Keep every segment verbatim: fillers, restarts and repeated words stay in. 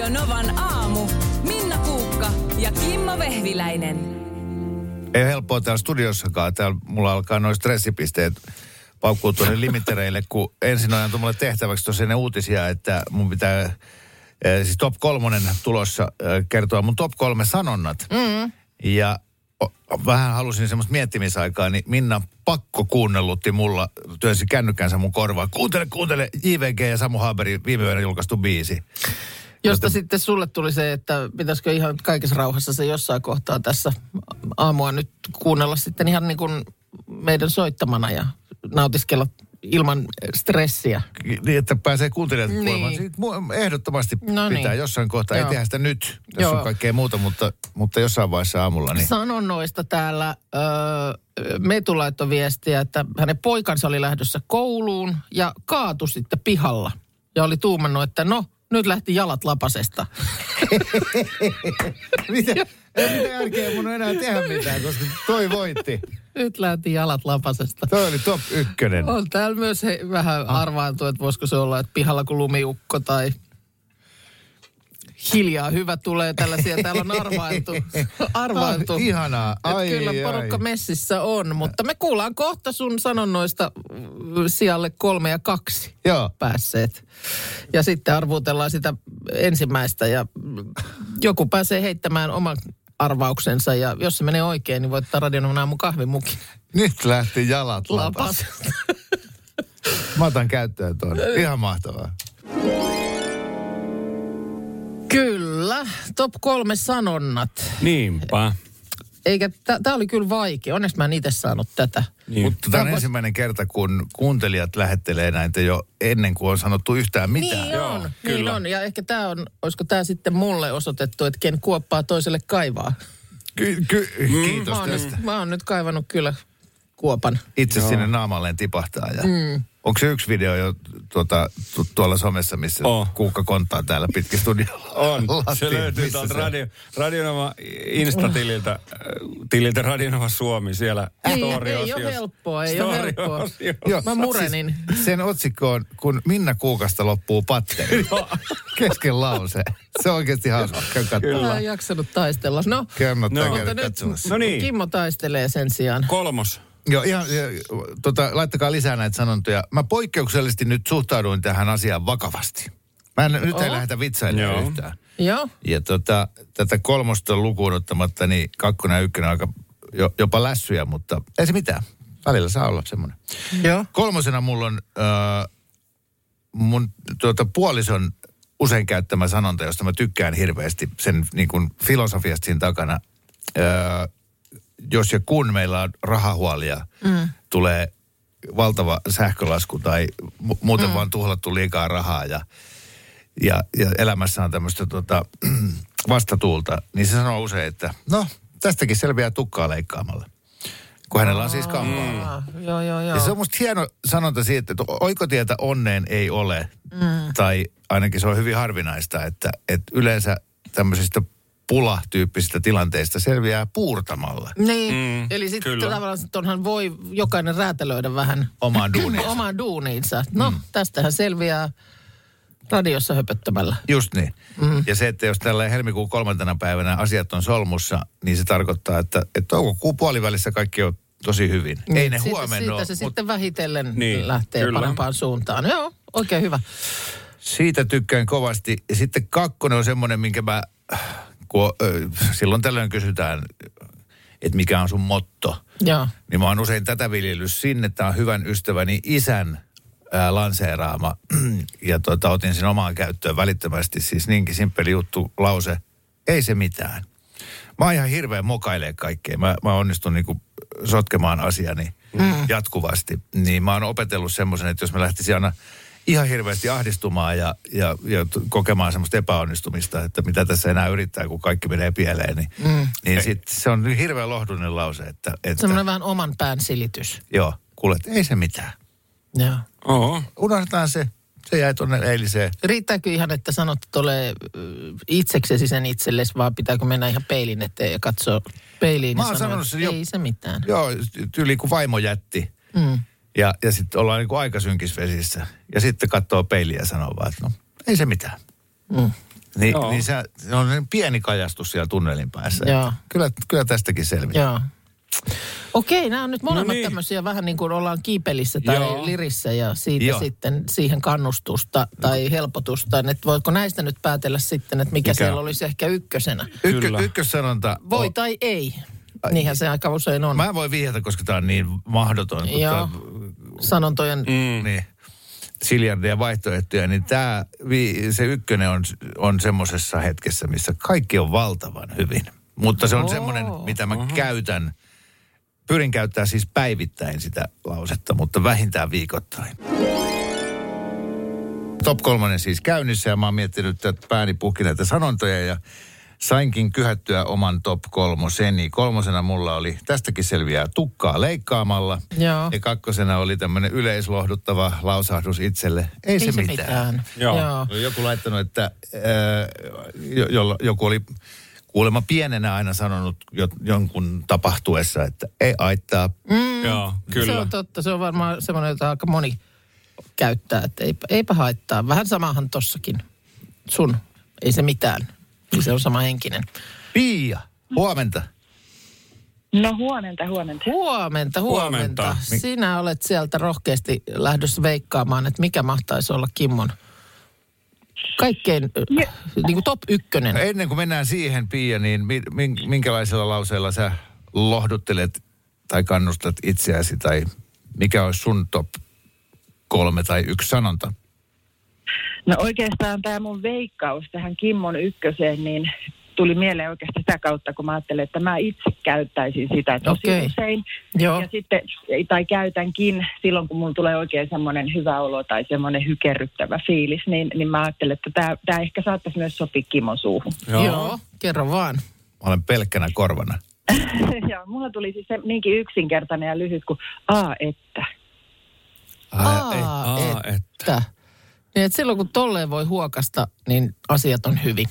Radio Novan aamu. Minna Puukka ja Kimmo Vehviläinen. Ei helppoa täällä studiossakaan. Täällä mulla alkaa noin stressipisteet paukkuu tuonne limittereille, kun ensin ajan tuolle tehtäväksi tuossa ennen uutisia, että mun pitää siis top kolmonen tulossa kertoa mun top kolme sanonnat. Mm. Ja vähän halusin semmoista miettimisaikaa, niin Minna pakko kuunnellutti mulla, työnsi kännykkänsä mun korvaa. Kuuntele, kuuntele, J V G ja Samu Haberin viime yönä julkaistu biisi. Josta Joten... sitten sulle tuli se, että pitäisikö ihan kaikessa rauhassa se jossain kohtaa tässä aamua nyt kuunnella sitten ihan niin kuin meidän soittamana ja nautiskella ilman stressiä. Niin, että pääsee kuuntelemaan niin. Kuulemaan. Ehdottomasti no pitää niin. Jossain kohtaa. Joo. Ei tehdä sitä nyt, jos Joo. on kaikkea muuta, mutta, mutta jossain vaiheessa aamulla. Niin. Sanonnoista täällä öö, Metu laittoi viestiä, että hänen poikansa oli lähdössä kouluun ja kaatui sitten pihalla. Ja oli tuumannut, että no, nyt lähti jalat lapasesta. Mitä? Mitä järkeä mun on enää tehdä mitään, koska toi voitti. Nyt lähti jalat lapasesta. Toi oli top ykkönen. On täällä myös he, vähän ah. arvaantu, että voisiko se olla, että pihalla kun lumiukko tai hiljaa hyvä tulee tällaisia. Täällä on arvaantu. arvaantu. Ah, ihanaa. Ai, kyllä ai, porukka ai. Messissä on, mutta me kuullaan kohta sun sanonnoista sijalle kolme ja kaksi Joo. päässeet. Ja sitten arvuutellaan sitä ensimmäistä ja joku pääsee heittämään oman arvauksensa ja jos se menee oikein, niin voittaa Radio Novan aamun kahvimukin. Nyt lähti jalat lapas. Mä otan käyttöön tuon. Ihan mahtavaa. Kyllä. Top kolme sanonnat. Niinpä. Eikä, tää oli kyllä vaikea. Onneksi mä en itse saanut tätä. Niin. Mutta tämä on ensimmäinen kerta, kun kuuntelijat lähettelee näitä jo ennen kuin on sanottu yhtään mitään. Niin on, Joo, niin on. Ja ehkä tämä on, olisiko tämä sitten mulle osoitettu, että ken kuoppaa toiselle kaivaa. Ky- ky- kiitos mm. tästä. Mä oon, mä oon nyt kaivannut kyllä kuopan. Itse Joo. sinne naamalleen tipahtaa. Ja. Mm. Onko se yksi video jo tuota, tu- tuolla somessa, missä oh. Kuukka konttaa täällä pitkin studiolla? On. Se löytyy tuolta radio, Radio Nova Insta-tililtä, tililtä Radio Nova Suomi siellä. Ei, story-osios. Ei ole helppoa, ei ole helppoa. Jo, mä murenin. Siis sen otsikko on, kun Minna Kuukasta loppuu patteri. Kesken lause. Se on oikeasti hauska. Käy katsomaan. Mä en jaksanut taistella. No, Kannattaa no. käydä katsomassa. No niin. Kimmo taistelee sen sijaan. Kolmos. Joo, ihan, tota, laittakaa lisää näitä sanontoja. Mä poikkeuksellisesti nyt suhtauduin tähän asiaan vakavasti. Mä en, nyt ei lähdetä vitsailemaan yhtään. Joo. Ja tota, tätä kolmosta lukuun ottamatta, niin kakkonen ja ykkönen aika jo, jopa lässyjä, mutta ei se mitään. Välillä saa olla semmoinen. Joo. Kolmosena mulla on äh, mun tuota, puolison usein käyttämä sanonta, josta mä tykkään hirveästi sen niin kuin filosofiasta siinä takana. Öö... Äh, Jos ja kun meillä on rahahuolia, mm. tulee valtava sähkölasku tai mu- muuten mm. vaan tuhlattu liikaa rahaa ja, ja, ja elämässä on tämmöistä tota, vastatuulta, niin se sanoo usein, että no tästäkin selviää tukkaa leikkaamalla, kun hänellä on siis kampaa. Mm. Joo, joo, joo. Ja se on musta hieno sanonta siitä, että oikotietä onneen ei ole, mm. tai ainakin se on hyvin harvinaista, että, että yleensä tämmöisistä pula-tyyppisistä tilanteista selviää puurtamalla. Niin, mm, eli sitten tavallaan onhan voi jokainen räätälöidä vähän omaan duuniinsa. omaan duuniinsa. No, mm. tästähän selviää radiossa höpöttämällä. Just niin. Mm. Ja se, että jos tällä helmikuun kolmantena päivänä asiat on solmussa, niin se tarkoittaa, että, että toukokuun puolivälissä kaikki on tosi hyvin. Niin, ei ne siitä, huomenna ole. Siitä se mut... sitten vähitellen niin, lähtee kyllä. parempaan suuntaan. Joo, oikein hyvä. Siitä tykkään kovasti. Ja sitten kakkonen on semmoinen, minkä mä... Kun silloin tällöin kysytään, että mikä on sun motto. Joo. Niin mä oon usein tätä viljellyt sinne. Tämä on hyvän ystäväni isän ää, lanseeraama. Ja tota, otin sen omaan käyttöön välittömästi. Siis niinkin simppeli juttu, lause. Ei se mitään. Mä oon ihan hirveän mokailee kaikkea. Mä, mä onnistun niinku sotkemaan asiani mm. jatkuvasti. Niin mä oon opetellut semmoisen, että jos mä lähtisin aina... Ihan hirveästi ahdistumaan ja, ja, ja kokemaan semmoista epäonnistumista, että mitä tässä enää yrittää, kun kaikki menee pieleen. Niin, mm. niin sitten se on hirveän lohdullinen lause, että... että semmoinen vähän oman pään silitys. Joo, kuule, ei se mitään. Joo. Oho. Unohdetaan se. Se jäi tuonne eiliseen. Riittääkö ihan, että sanot, että ole itseksesi sen itsellesi, vaan pitääkö mennä ihan peilin eteen ja katsoa peiliin ja sanoa, että ei se mitään. Joo, tyyli kuin vaimo jätti. Mm. Ja, ja sitten ollaan niinku aika synkisvesissä. Ja sitten katsoo peiliä ja sanoo vaan, että no, ei se mitään. Mm. Ni, niin se on pieni kajastus siellä tunnelin päässä. Kyllä, kyllä tästäkin selviää. Joo. Okei, nämä on nyt molemmat no niin. tämmöisiä vähän niin kuin ollaan kiipelissä tai Joo. lirissä ja siitä Joo. sitten siihen kannustusta tai helpotusta. Että voiko näistä nyt päätellä sitten, että mikä, mikä siellä olisi ehkä ykkösenä? Ykkö, ykkössanonta. Voi o- tai ei. Niinhän se aika usein on. Mä voin vihjata, koska tämä on niin mahdoton. Joo. Sanontojen... Mm. Niin. Siljardeja vaihtoehtoja, niin tämä, se ykkönen on, on semmoisessa hetkessä, missä kaikki on valtavan hyvin. Mutta se on oh, semmoinen, mitä mä uh-huh. käytän, pyrin käyttää siis päivittäin sitä lausetta, mutta vähintään viikoittain. Top kolmonen siis käynnissä ja mä oon miettinyt että pääni puhki näitä sanontoja ja sainkin kyhättyä oman top kolmoseni. Kolmosena mulla oli, tästäkin selviää, tukkaa leikkaamalla. Joo. Ja kakkosena oli tämmöinen yleislohduttava lausahdus itselle. Ei, Ei se, se mitään. mitään. Joo. Joo. Joku laittanut, että äh, jo, jo, joku oli kuulemma pienenä aina sanonut jo, jonkun tapahtuessa, että ei aittaa. Mm, Joo, kyllä. Se on totta. Se on varmaan semmoinen, jota aika moni käyttää, että eipä, eipä haittaa. Vähän samahan tossakin. Sun. Ei se mitään. Se on sama henkinen. Pia, huomenta. No huomenta, huomenta. Huomenta, huomenta. huomenta. Sinä olet sieltä rohkeasti lähdössä veikkaamaan, että mikä mahtaisi olla Kimmon kaikkein ja. Niin kuin top ykkönen. Ennen kuin mennään siihen, Pia, niin minkälaisella lauseella sä lohduttelet tai kannustat itseäsi tai mikä olisi sun top kolme tai yksi sanonta? No oikeastaan tämä mun veikkaus tähän Kimmon ykköseen, niin tuli mieleen oikeastaan sitä kautta, kun mä ajattelin, että mä itse käyttäisin sitä tosi okay. usein. Joo. Ja sitten, tai käytänkin silloin, kun mulla tulee oikein semmoinen hyvä olo tai semmoinen hykerryttävä fiilis, niin, niin mä ajattelin, että tämä ehkä saattaisi myös sopia Kimmon suuhun. Joo, Joo. kerro vaan. Mä olen pelkkänä korvana. Joo, mulla tuli siis se niinkin yksinkertainen ja lyhyt kuin a että. a että. että. Niin, että silloin kun tolleen voi huokasta, niin asiat on hyvin.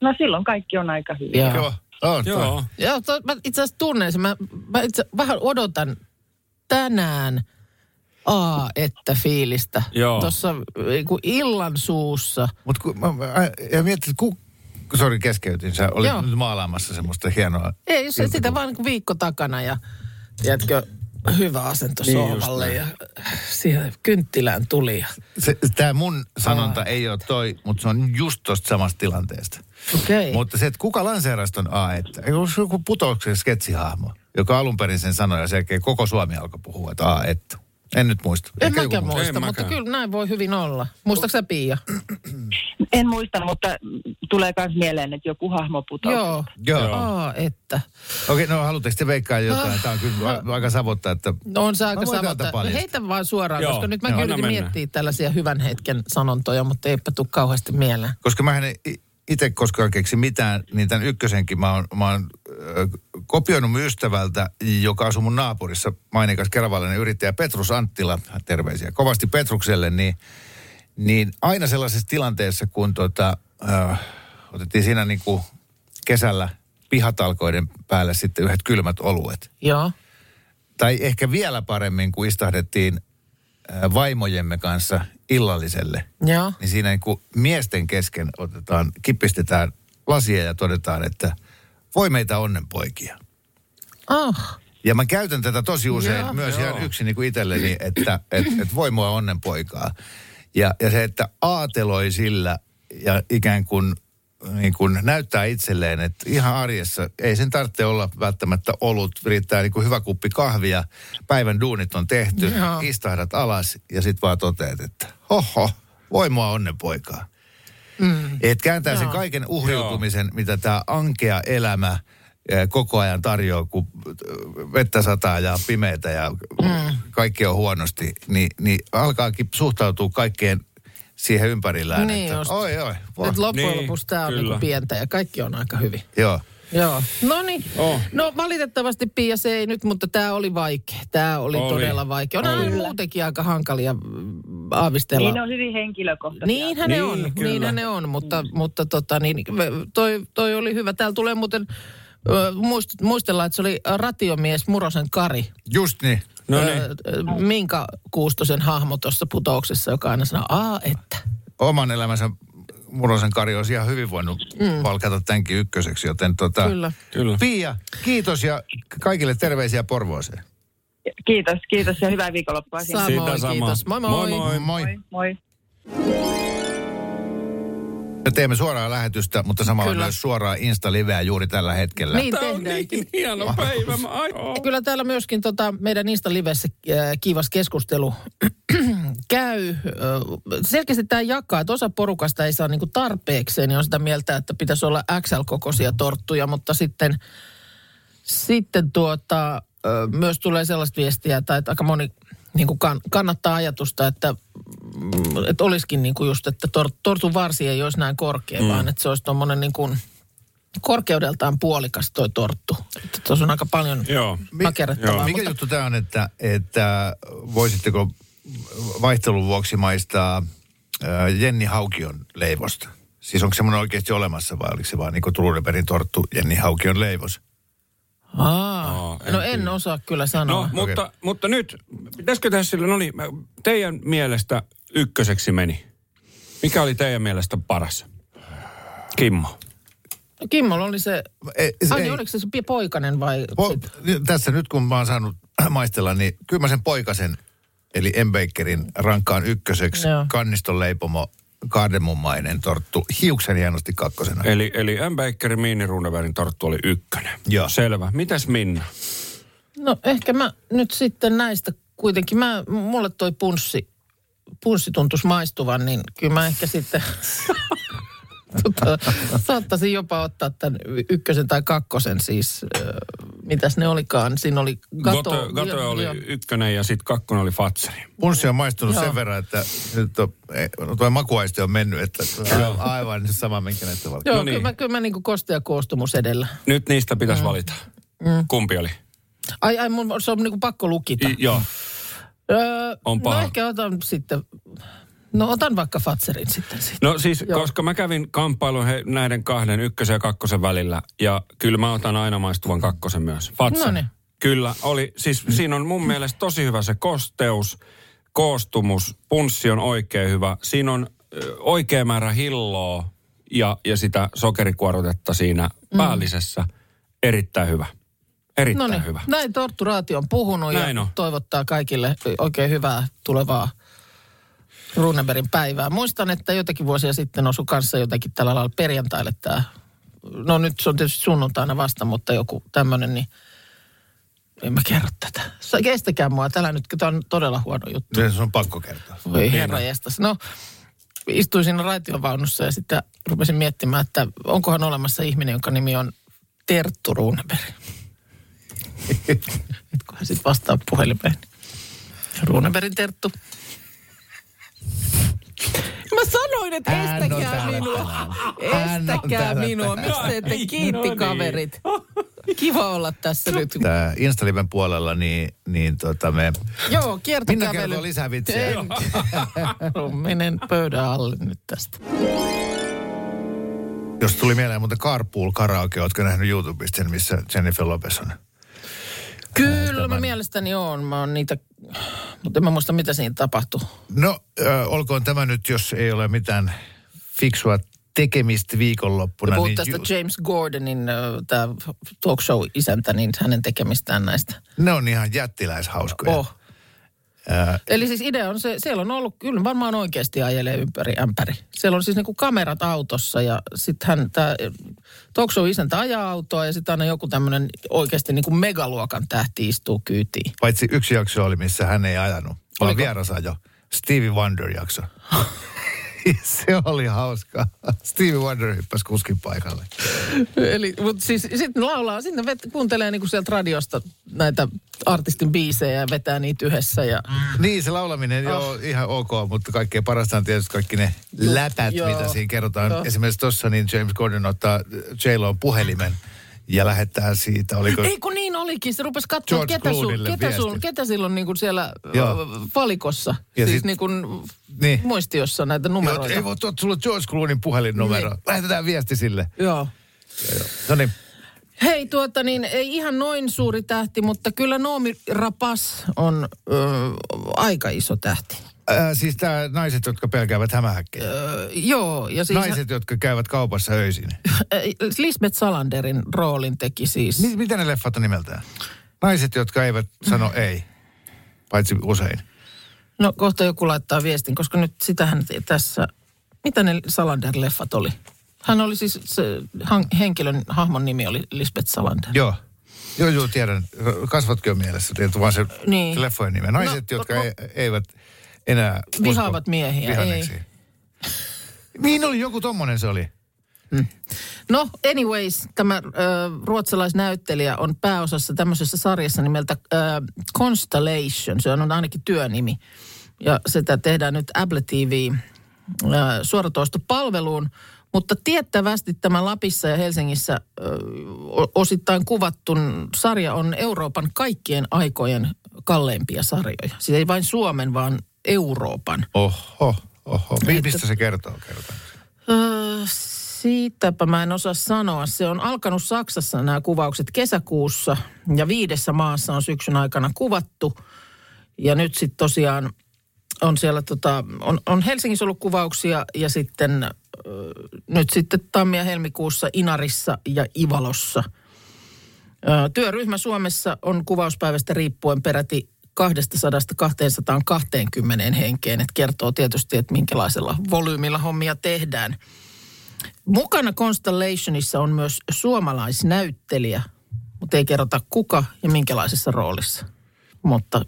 No silloin kaikki on aika hyvin. Joo. Joo. On, Joo. Joo to, mä itse asiassa tunnen sen. Mä, mä itse vähän odotan tänään aa, että fiilistä. Joo. Tuossa illan suussa. Mut kun mä, mä ja mietin, ku, sori keskeytin, sä olit Joo. nyt maalaamassa semmoista hienoa. Ei, jos sitä kun... vaan niin kuin viikko takana ja jätkö... Hyvä asento niin sohvalle ja siihen kynttilään tuli. Ja... Tämä mun sanonta A-et. ei ole toi, mutta se on just tuosta samasta tilanteesta. Okay. Mutta se, että kuka lanseerasi ton A-että? Ei ole joku Putoksen sketsihahmo, joka alun perin sen sanoi ja selkeä koko Suomi alkoi puhua, että A-että. En nyt muista. En mäkään muista, muista en mutta mäkään. Kyllä näin voi hyvin olla. Muistatko sä, Pia? En muista, mutta tulee myös mieleen, että joku hahmo putoaa. Joo, Joo. Aa, että. Okei, no haluatteko te veikkaa jotain? Tämä on kyllä no. aika savottaa, että... No on se aika savottaa. Heitä vaan suoraan, Joo. koska nyt mä Joo, kyllä miettii tällaisia hyvän hetken sanontoja, mutta eipä tule kauheasti mieleen. Koska mä en itse koskaan keksi mitään, niin tämän ykkösenkin mä oon, mä oon kopioinut ystävältä, joka asui mun naapurissa, mainikas keravallinen yrittäjä Petrus Anttila, terveisiä kovasti Petrukselle, niin, niin aina sellaisessa tilanteessa, kun tota, ö, otettiin siinä niinku kesällä pihatalkoiden päälle sitten yhdet kylmät oluet. Joo. Tai ehkä vielä paremmin, kun istahdettiin vaimojemme kanssa illalliselle. Joo. Niin siinä niinku miesten kesken otetaan, kipistetään lasia ja todetaan, että voi meitä onnenpoikia. Oh. Ja mä käytän tätä tosi usein Joo, myös jo. ihan yksin niin kuin itselleni, että et, et voi mua onnenpoikaa. Ja, ja se, että aateloi sillä ja ikään kuin, niin kuin näyttää itselleen, että ihan arjessa ei sen tarvitse olla välttämättä olut. Riittää niin kuin hyvä kuppi kahvia, päivän duunit on tehty, Joo. istahdat alas ja sit vaan toteat, että hoho, voi mua onnenpoikaa. Mm. Että kääntää Joo. sen kaiken uhriutumisen, Joo. mitä tämä ankea elämä koko ajan tarjoaa, kun vettä sataa ja pimeätä ja mm. kaikki on huonosti, niin, niin alkaakin suhtautua kaikkeen siihen ympärillään. Niin että, just. Oi, oi. Että loppujen niin, lopussa tämä on niinku pientä ja kaikki on aika hyvin. Joo. Joo. No niin. Oh. No valitettavasti Pia se ei nyt, mutta tämä oli vaikea. Tämä oli, oli todella vaikea. On aina muutenkin aika hankalia aavistella. Niin on hyvin henkilökohtaisia. Niinhän ne on. Kyllä. Niinhän ne on, mutta, mutta tota niin, toi, toi oli hyvä. Täällä tulee muuten, muist, muistellaan, että se oli ratiomies Murosen Kari. Just niin. No niin. Minka Kuustosen hahmo tuossa Putouksessa, joka aina sanoo, aa, että. Oman elämänsä Murosen Kari olisi ihan hyvin voinut mm. valkata tämänkin ykköseksi, joten tota... Kyllä. Kyllä. Pia, kiitos ja kaikille terveisiä Porvooseen. Kiitos, kiitos ja hyvää viikonloppua. Samoin, kiitos. Moi moi. Moi moi. Moi moi. Teemme suoraa lähetystä, mutta samalla Kyllä. myös suoraa Insta-liveä juuri tällä hetkellä. Niin tämä on niin hieno päivä. Kyllä täällä myöskin tota, meidän Insta-livessä äh, kiivas keskustelu käy. Äh, selkeästi tämä jakaa, että osa porukasta ei saa niinku tarpeekseen, niin on sitä mieltä, että pitäisi olla äks äl-kokoisia torttuja, mutta sitten, sitten tuota, äh, myös tulee sellaista viestiä, tai aika moni niinku kann, kannattaa ajatusta, että että olisikin niinku just, että tor, tortun varsi ei olisi näin korkea, mm. vaan että se olisi tommonen niinku korkeudeltaan puolikas toi torttu. Että tuossa on aika paljon joo. makerettavaa. Joo. Mikä mutta... juttu tämä on, että, että voisitteko vaihtelun vuoksi maistaa Jenni Haukion leivosta? Siis onko semmoinen oikeasti olemassa vai oliko se vaan niinku Turuleperin torttu Jenni Haukion leivos? Aa, no, en, no en osaa kyllä sanoa. No, mutta, okay. mutta nyt, pitäisikö tehdä sillä, no niin, teidän mielestä ykköseksi meni. Mikä oli teidän mielestä paras? Kimmo. No, Kimmolla oli se, ei, se ai ei. Oliko se se poikanen vai? Po, tässä nyt kun mä oon saanut maistella, niin kyllä mä sen poikasen, eli M. Bakerin rankkaan ykköseksi, joo. kannistonleipomo, kardemummainen torttu, hiuksen hienosti kakkosena. Eli, eli M. Bakerin miiniruunavärin torttu oli ykkönen. Joo. Selvä. Mitäs Minna? No ehkä mä nyt sitten näistä kuitenkin, mä, mulle toi punssi, punssi tuntuisi maistuvan, niin kyllä mä ehkä sitten tota, saattaisin jopa ottaa tämän ykkösen tai kakkosen siis, äh, mitäs ne olikaan. Siinä oli Gato. Gato, Gato jo, oli jo. ykkönen ja sitten kakkonen oli Fatseri. Punssi on maistunut joo. sen verran, että nyt on, no toi makuaisti on mennyt, että on aivan sama minkä näitä valita. Joo, no niin. kyllä mä, kyllä mä niin kuin koste ja koostumus edellä. Nyt niistä pitäisi mm. valita. Mm. Kumpi oli? Ai, ai mun, se on niin kuin pakko lukita. I, joo. Öö, on paha. No ehkä otan sitten... No otan vaikka Fatserin sitten. sitten. No siis, joo. koska mä kävin kamppailun he, näiden kahden, ykkösen ja kakkosen välillä, ja kyllä mä otan aina maistuvan kakkosen myös. Fatser. Noniin. Kyllä, oli, siis siinä on mun mielestä tosi hyvä se kosteus, koostumus, punssi on oikein hyvä. Siinä on ö, oikea määrä hilloa ja, ja sitä sokerikuorutetta siinä mm. päällisessä. Erittäin hyvä. Erittäin Noniin. hyvä. Näin Tortturaati on puhunut Näin ja on. toivottaa kaikille oikein hyvää tulevaa Runebergin päivää. Muistan, että jotakin vuosia sitten osui kanssa jotakin tällä lailla perjantaille tämä, no nyt se on tietysti sunnuntaina vasta, mutta joku tämmöinen, niin en mä kerro tätä. Keistäkää mua, tällä nyt, tämä on todella huono juttu. Se on pakko kertoa. Voi herra jestas. No, istuin siinä raitiovaunussa ja sitten rupesin miettimään, että onkohan olemassa ihminen, jonka nimi on Terttu Runeberg. Nyt kun hän sitten vastaa puhelimeen. Runebergin Terttu. Mä sanoin, että estäkää minua. Estäkää minua. Miksi te ette kiitti no kaverit? Niin. Kiva olla tässä nyt. Tää Instaliven puolella, niin, niin tota me... Joo, kiertokävely. Minna kertoo lisää vitsiä. Menen pöydän alle nyt tästä. Jos tuli mieleen muuta Carpool Karaoke, ootko nähnyt YouTubesta sen, missä Jennifer Lopez on? Kyllä, tämän... mä mielestäni oon. Mä oon niitä... Mutta en mä muista, mitä siinä tapahtuu. No, äh, olkoon tämä nyt, jos ei ole mitään fiksua tekemistä viikonloppuna. Puhut niin tästä ju- James Cordenin, äh, tämä talk show-isäntä, niin hänen tekemistään näistä. Ne on ihan jättiläishauskoja. Oh. Äh, Eli siis idea on se, siellä on ollut, kyllä varmaan oikeasti ajelee ympäri ämpäri. Siellä on siis niinku kamerat autossa ja sitten hän, tämä talk show-isäntä ajaa autoa ja sitten aina joku tämmöinen oikeasti niinku megaluokan tähti istuu kyytiin. Paitsi yksi jakso oli, missä hän ei ajanut, vaan Oliko? vieras ajo. Stevie Wonder-jakso. Se oli hauskaa. Stevie Wonder hyppäsi kuskin paikalle. Eli, mutta siis sitten laulaa, sitten vet, kuuntelee niinku sieltä radiosta näitä artistin biisejä ja vetää niitä yhdessä. Ja... Niin, se laulaminen oh. joo, ihan ok, mutta kaikkein parasta on tietysti kaikki ne läpät, joo. mitä siinä kerrotaan. Joo. Esimerkiksi tuossa niin James Corden ottaa J-Lon puhelimen ja lähettää siitä, oliko... Ei kun niin olikin, se rupesi katsomaan, ketä, ketä, ketä silloin niin kuin siellä joo. valikossa, ja siis sit, niin kuin niin. muistiossa näitä numeroita. Joo, ei voi tuoda sulla George Clooneyn puhelinnumero, niin. lähetetään viesti sille. Joo. joo. No niin. Hei, tuota niin, ei ihan noin suuri tähti, mutta kyllä Noomi Rapace on ö, aika iso tähti. Äh, siis tää naiset, jotka pelkäävät hämähäkkejä. Öö, joo. Ja siis naiset, hän... jotka käyvät kaupassa öisin. Lisbeth Salanderin roolin teki siis. Mit, mitä ne leffat on nimeltään? Naiset, jotka eivät sano mm. ei, paitsi usein. No kohta joku laittaa viestin, koska nyt sitähän tässä... Mitä ne Salander-leffat oli? Hän oli siis, se henkilön, hahmon nimi oli Lisbeth Salander. Joo. Joo, joo, tiedän. Kasvatkin jo mielessä, tietysti vaan se niin. Leffojen nime. Naiset, no, jotka no, e- eivät enää... Vihaavat miehiä, vihanneksi. Ei. Mihin oli joku tommonen se oli? Hmm. No, anyways, tämä äh, ruotsalaisnäyttelijä on pääosassa tämmöisessä sarjassa nimeltä äh, Constellation. Se on ainakin työnimi. Ja sitä tehdään nyt Apple T V äh, suoratoistopalveluun. Mutta tiettävästi tämä Lapissa ja Helsingissä ö, osittain kuvattun sarja on Euroopan kaikkien aikojen kalleimpia sarjoja. Siis ei vain Suomen, vaan Euroopan. Oho, oho. Mistä se kertoo kertaan? Ö, siitäpä mä en osaa sanoa. Se on alkanut Saksassa nämä kuvaukset kesäkuussa ja viidessä maassa on syksyn aikana kuvattu. Ja nyt sitten tosiaan on siellä tota, on, on Helsingissä ollut kuvauksia ja sitten... Nyt sitten tammi- ja helmikuussa Inarissa ja Ivalossa. Työryhmä Suomessa on kuvauspäivästä riippuen peräti kaksisataa kaksisataakaksikymmentä henkeen. Että kertoo tietysti, että minkälaisella volyymilla hommia tehdään. Mukana Constellationissa on myös suomalaisnäyttelijä, mutta ei kerrota kuka ja minkälaisessa roolissa. Mutta...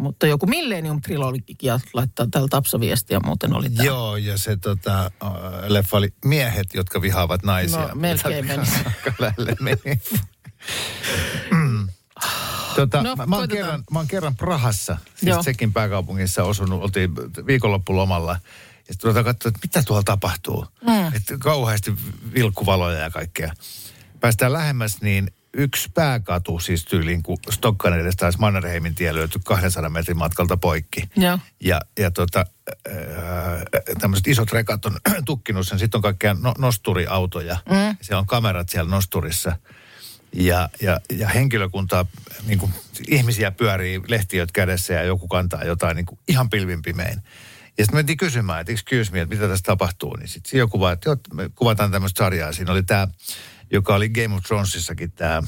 Mutta joku Millennium-trilogia laittaa täällä tapsaviestiä, muuten oli täällä. Joo, ja se tota, leffa oli Miehet, jotka vihaavat naisia. No, melkein meni. Lälle meni. mm. tota, no, mä, mä, oon kerran, mä oon kerran Prahassa, siis Tsekin pääkaupungissa osunut, oltiin viikonloppulomalla. Ja sitten tuota katsoa, että mitä tuolla tapahtuu. Mm. Että kauheasti vilkkuvaloja ja kaikkea. Päästään lähemmäs, niin... Yksi pääkatu, siis tyyliin, kun Stokkan edes taisi Mannerheimin tie löytyi kahdensadan metrin matkalta poikki. Joo. Ja, ja tota, tämmöiset isot rekat on tukkinut sen. Sitten on kaikkia no, nosturiautoja. Mm. Siellä on kamerat siellä nosturissa. Ja, ja, ja henkilökuntaa, niin kuin, ihmisiä pyörii lehtiöt kädessä ja joku kantaa jotain niin kuin ihan pilvin pimein. Ja sitten mentiin kysymään, että excuse me, että mitä tässä tapahtuu. Niin sitten siinä kuvaa, että joo, me kuvataan tämmöistä sarjaa. Siinä oli tämä... joka oli Game of Thronesissakin tämä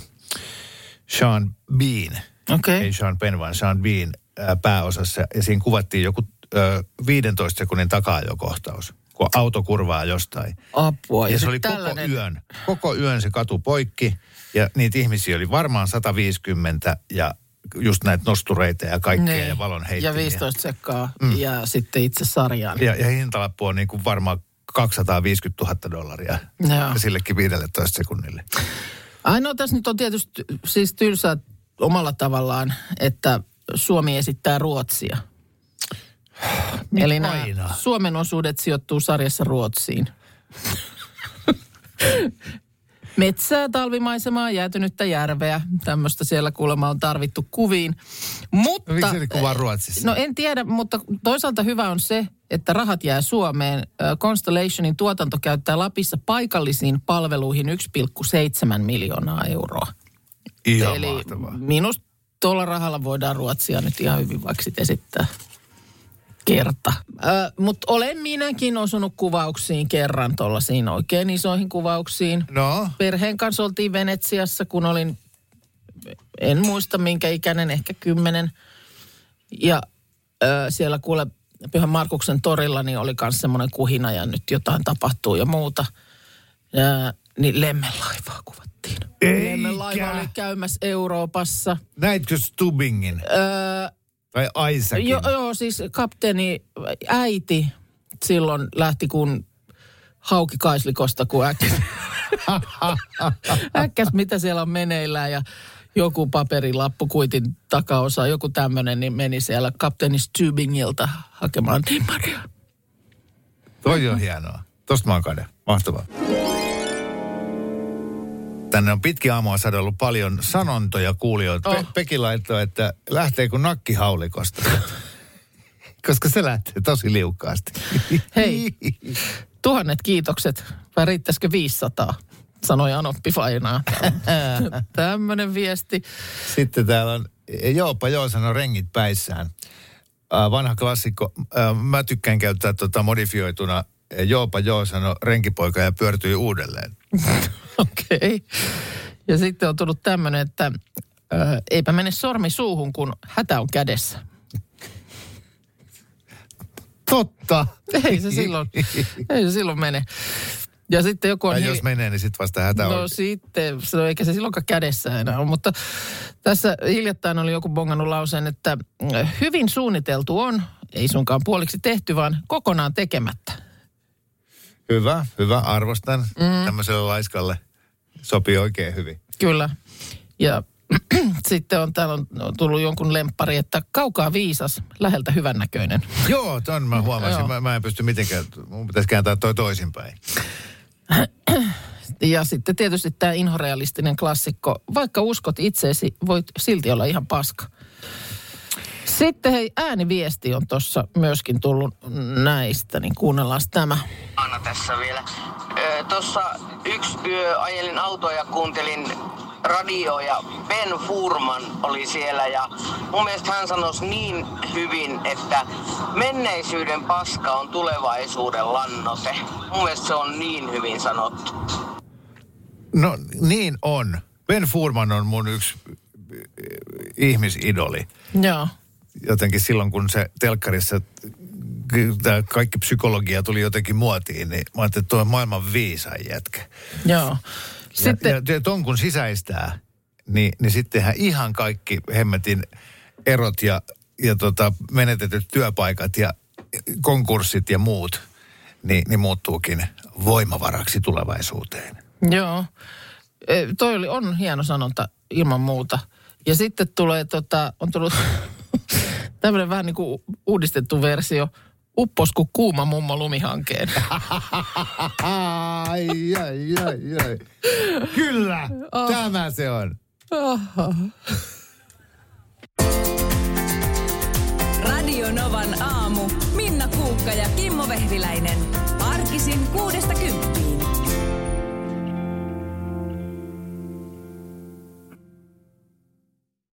Sean Bean. Okay. Ei Sean Penn, vaan Sean Bean ää, pääosassa. Ja siinä kuvattiin joku ää, viidentoista sekunnin taka-ajokohtaus, kun auto kurvaa jostain. Apua. Ja, ja se oli tällainen... koko yön. Koko yön se katu poikki. Ja niitä ihmisiä oli varmaan sata viisikymmentä ja just näitä nostureita ja kaikkea niin. Ja valonheittimiä. Ja viisitoista sekkaa mm. ja sitten itse sarjaan. Ja, ja hintalappu on niin kuin varmaan... kaksisataaviisikymmentätuhatta dollaria ja sillekin viisitoista sekunnille. Ainoa tässä nyt on tietysti siis tylsää omalla tavallaan, että Suomi esittää Ruotsia. Niin eli aina. Nämä Suomen osuudet sijoittuu sarjassa Ruotsiin. Metsää, talvimaisemaa, jäätynyttä järveä. Tämmöistä siellä kuulemma on tarvittu kuviin. Mutta... Miksi se kuvaa Ruotsissa? No en tiedä, mutta toisaalta hyvä on se, että rahat jää Suomeen. Constellationin tuotanto käyttää Lapissa paikallisiin palveluihin yksi pilkku seitsemän miljoonaa euroa. Ihan eli mahtavaa. Minusta tuolla rahalla voidaan Ruotsia nyt ihan hyvin vaikka sit esittää kerta. Äh, Mutta olen minäkin osunut kuvauksiin kerran tuollaisiin oikein isoihin kuvauksiin. No? Perheen kanssa oltiin Venetsiassa, kun olin, en muista minkä ikäinen, ehkä kymmenen. Ja äh, siellä kuule... Pyhän Markuksen torilla niin oli myös semmoinen kuhina ja nyt jotain tapahtuu ja muuta. Ja, niin Lemmenlaivaa kuvattiin. Eikä. Lemmenlaiva oli käymässä Euroopassa. Näitkö Stubbingin? Öö, tai Isaacin? Joo, jo, siis kapteeni äiti silloin lähti kun hauki kaislikosta, kun äkkäs, äkkäs mitä siellä on meneillään ja... Joku paperilappu, kuitin takaosa, joku tämmöinen, niin meni siellä kapteeni Stubingilta hakemaan timmaria. Toi on hienoa. Tosta mä oon kade. Mahtavaa. Tänne on pitkin aamua sadellut paljon sanontoja kuulijoita. Oh. Pe- Peki laittoi, että lähtee kuin nakkihaulikosta. Koska se lähtee tosi liukkaasti. Hei, tuhannet kiitokset. Vai riittäisikö viisisataa? Sanoi Anoppi Fainaa. Tämmönen viesti. Sitten täällä on, joopa joo sanoi rengit päissään. vanha klassikko. Mä tykkään käyttää tota modifioituna. Joopa joo, sanoi renkipoika ja pyörtyi uudelleen. Okei. Okay. Ja sitten on tullut tämmöinen, että ää, eipä mene sormi suuhun, kun hätä on kädessä. Totta. Ei se silloin, ei se silloin mene. Ja sitten joku on... Tai jos menee, niin sitten vasta hätä on. No sitten, no eikä se silloinkaan kädessä enää ole, mutta tässä hiljattain oli joku bongannut lauseen, että hyvin suunniteltu on, ei sunkaan puoliksi tehty, vaan kokonaan tekemättä. Hyvä, hyvä, arvostan. Mm. Tämmöiselle laiskalle sopii oikein hyvin. Kyllä. Ja sitten on, täällä on tullut jonkun lemppari, että kaukaa viisas, läheltä hyvännäköinen. Joo, ton mä huomasin. Mä, mä en pysty mitenkään, mun pitäisi kääntää toi toisinpäin. Ja sitten tietysti tämä inhorealistinen klassikko. Vaikka uskot itseesi, voit silti olla ihan paska. Sitten hei, ääniviesti on tuossa myöskin tullut näistä, niin kuunnellaan tämä. Anna tässä vielä. Tuossa yksi yö ajelin autoa ja kuuntelin radioa ja Ben Furman oli siellä ja mun mielestä hän sanoisi niin hyvin, että menneisyyden paska on tulevaisuuden lannoite. Mun mielestä se on niin hyvin sanottu. No niin on. Ben Furman on mun yksi ihmisidoli. Joo. Jotenkin silloin, kun se telkkarissa kaikki psykologia tuli jotenkin muotiin, niin mä ajattelin, että tuo on maailman viisain jätkä. Joo. Sitten... Ja, ja ton kun sisäistää, niin, niin sittenhän ihan kaikki hemmetin erot ja, ja tota menetetyt työpaikat ja konkurssit ja muut, niin, niin muuttuukin voimavaraksi tulevaisuuteen. Joo. E, toi oli, on hieno sanonta ilman muuta. Ja sitten tulee tota, on tullut... Tämmöinen vähän niin kuin uudistettu versio. Uppos kuin kuuma mummo lumihankeen. ai, ai, ai, ai. Kyllä, oh. Tämä se on. Oh. Radio Novan aamu. Minna Puukka ja Kimmo Vehviläinen. Arkisin kuudesta kymppiin.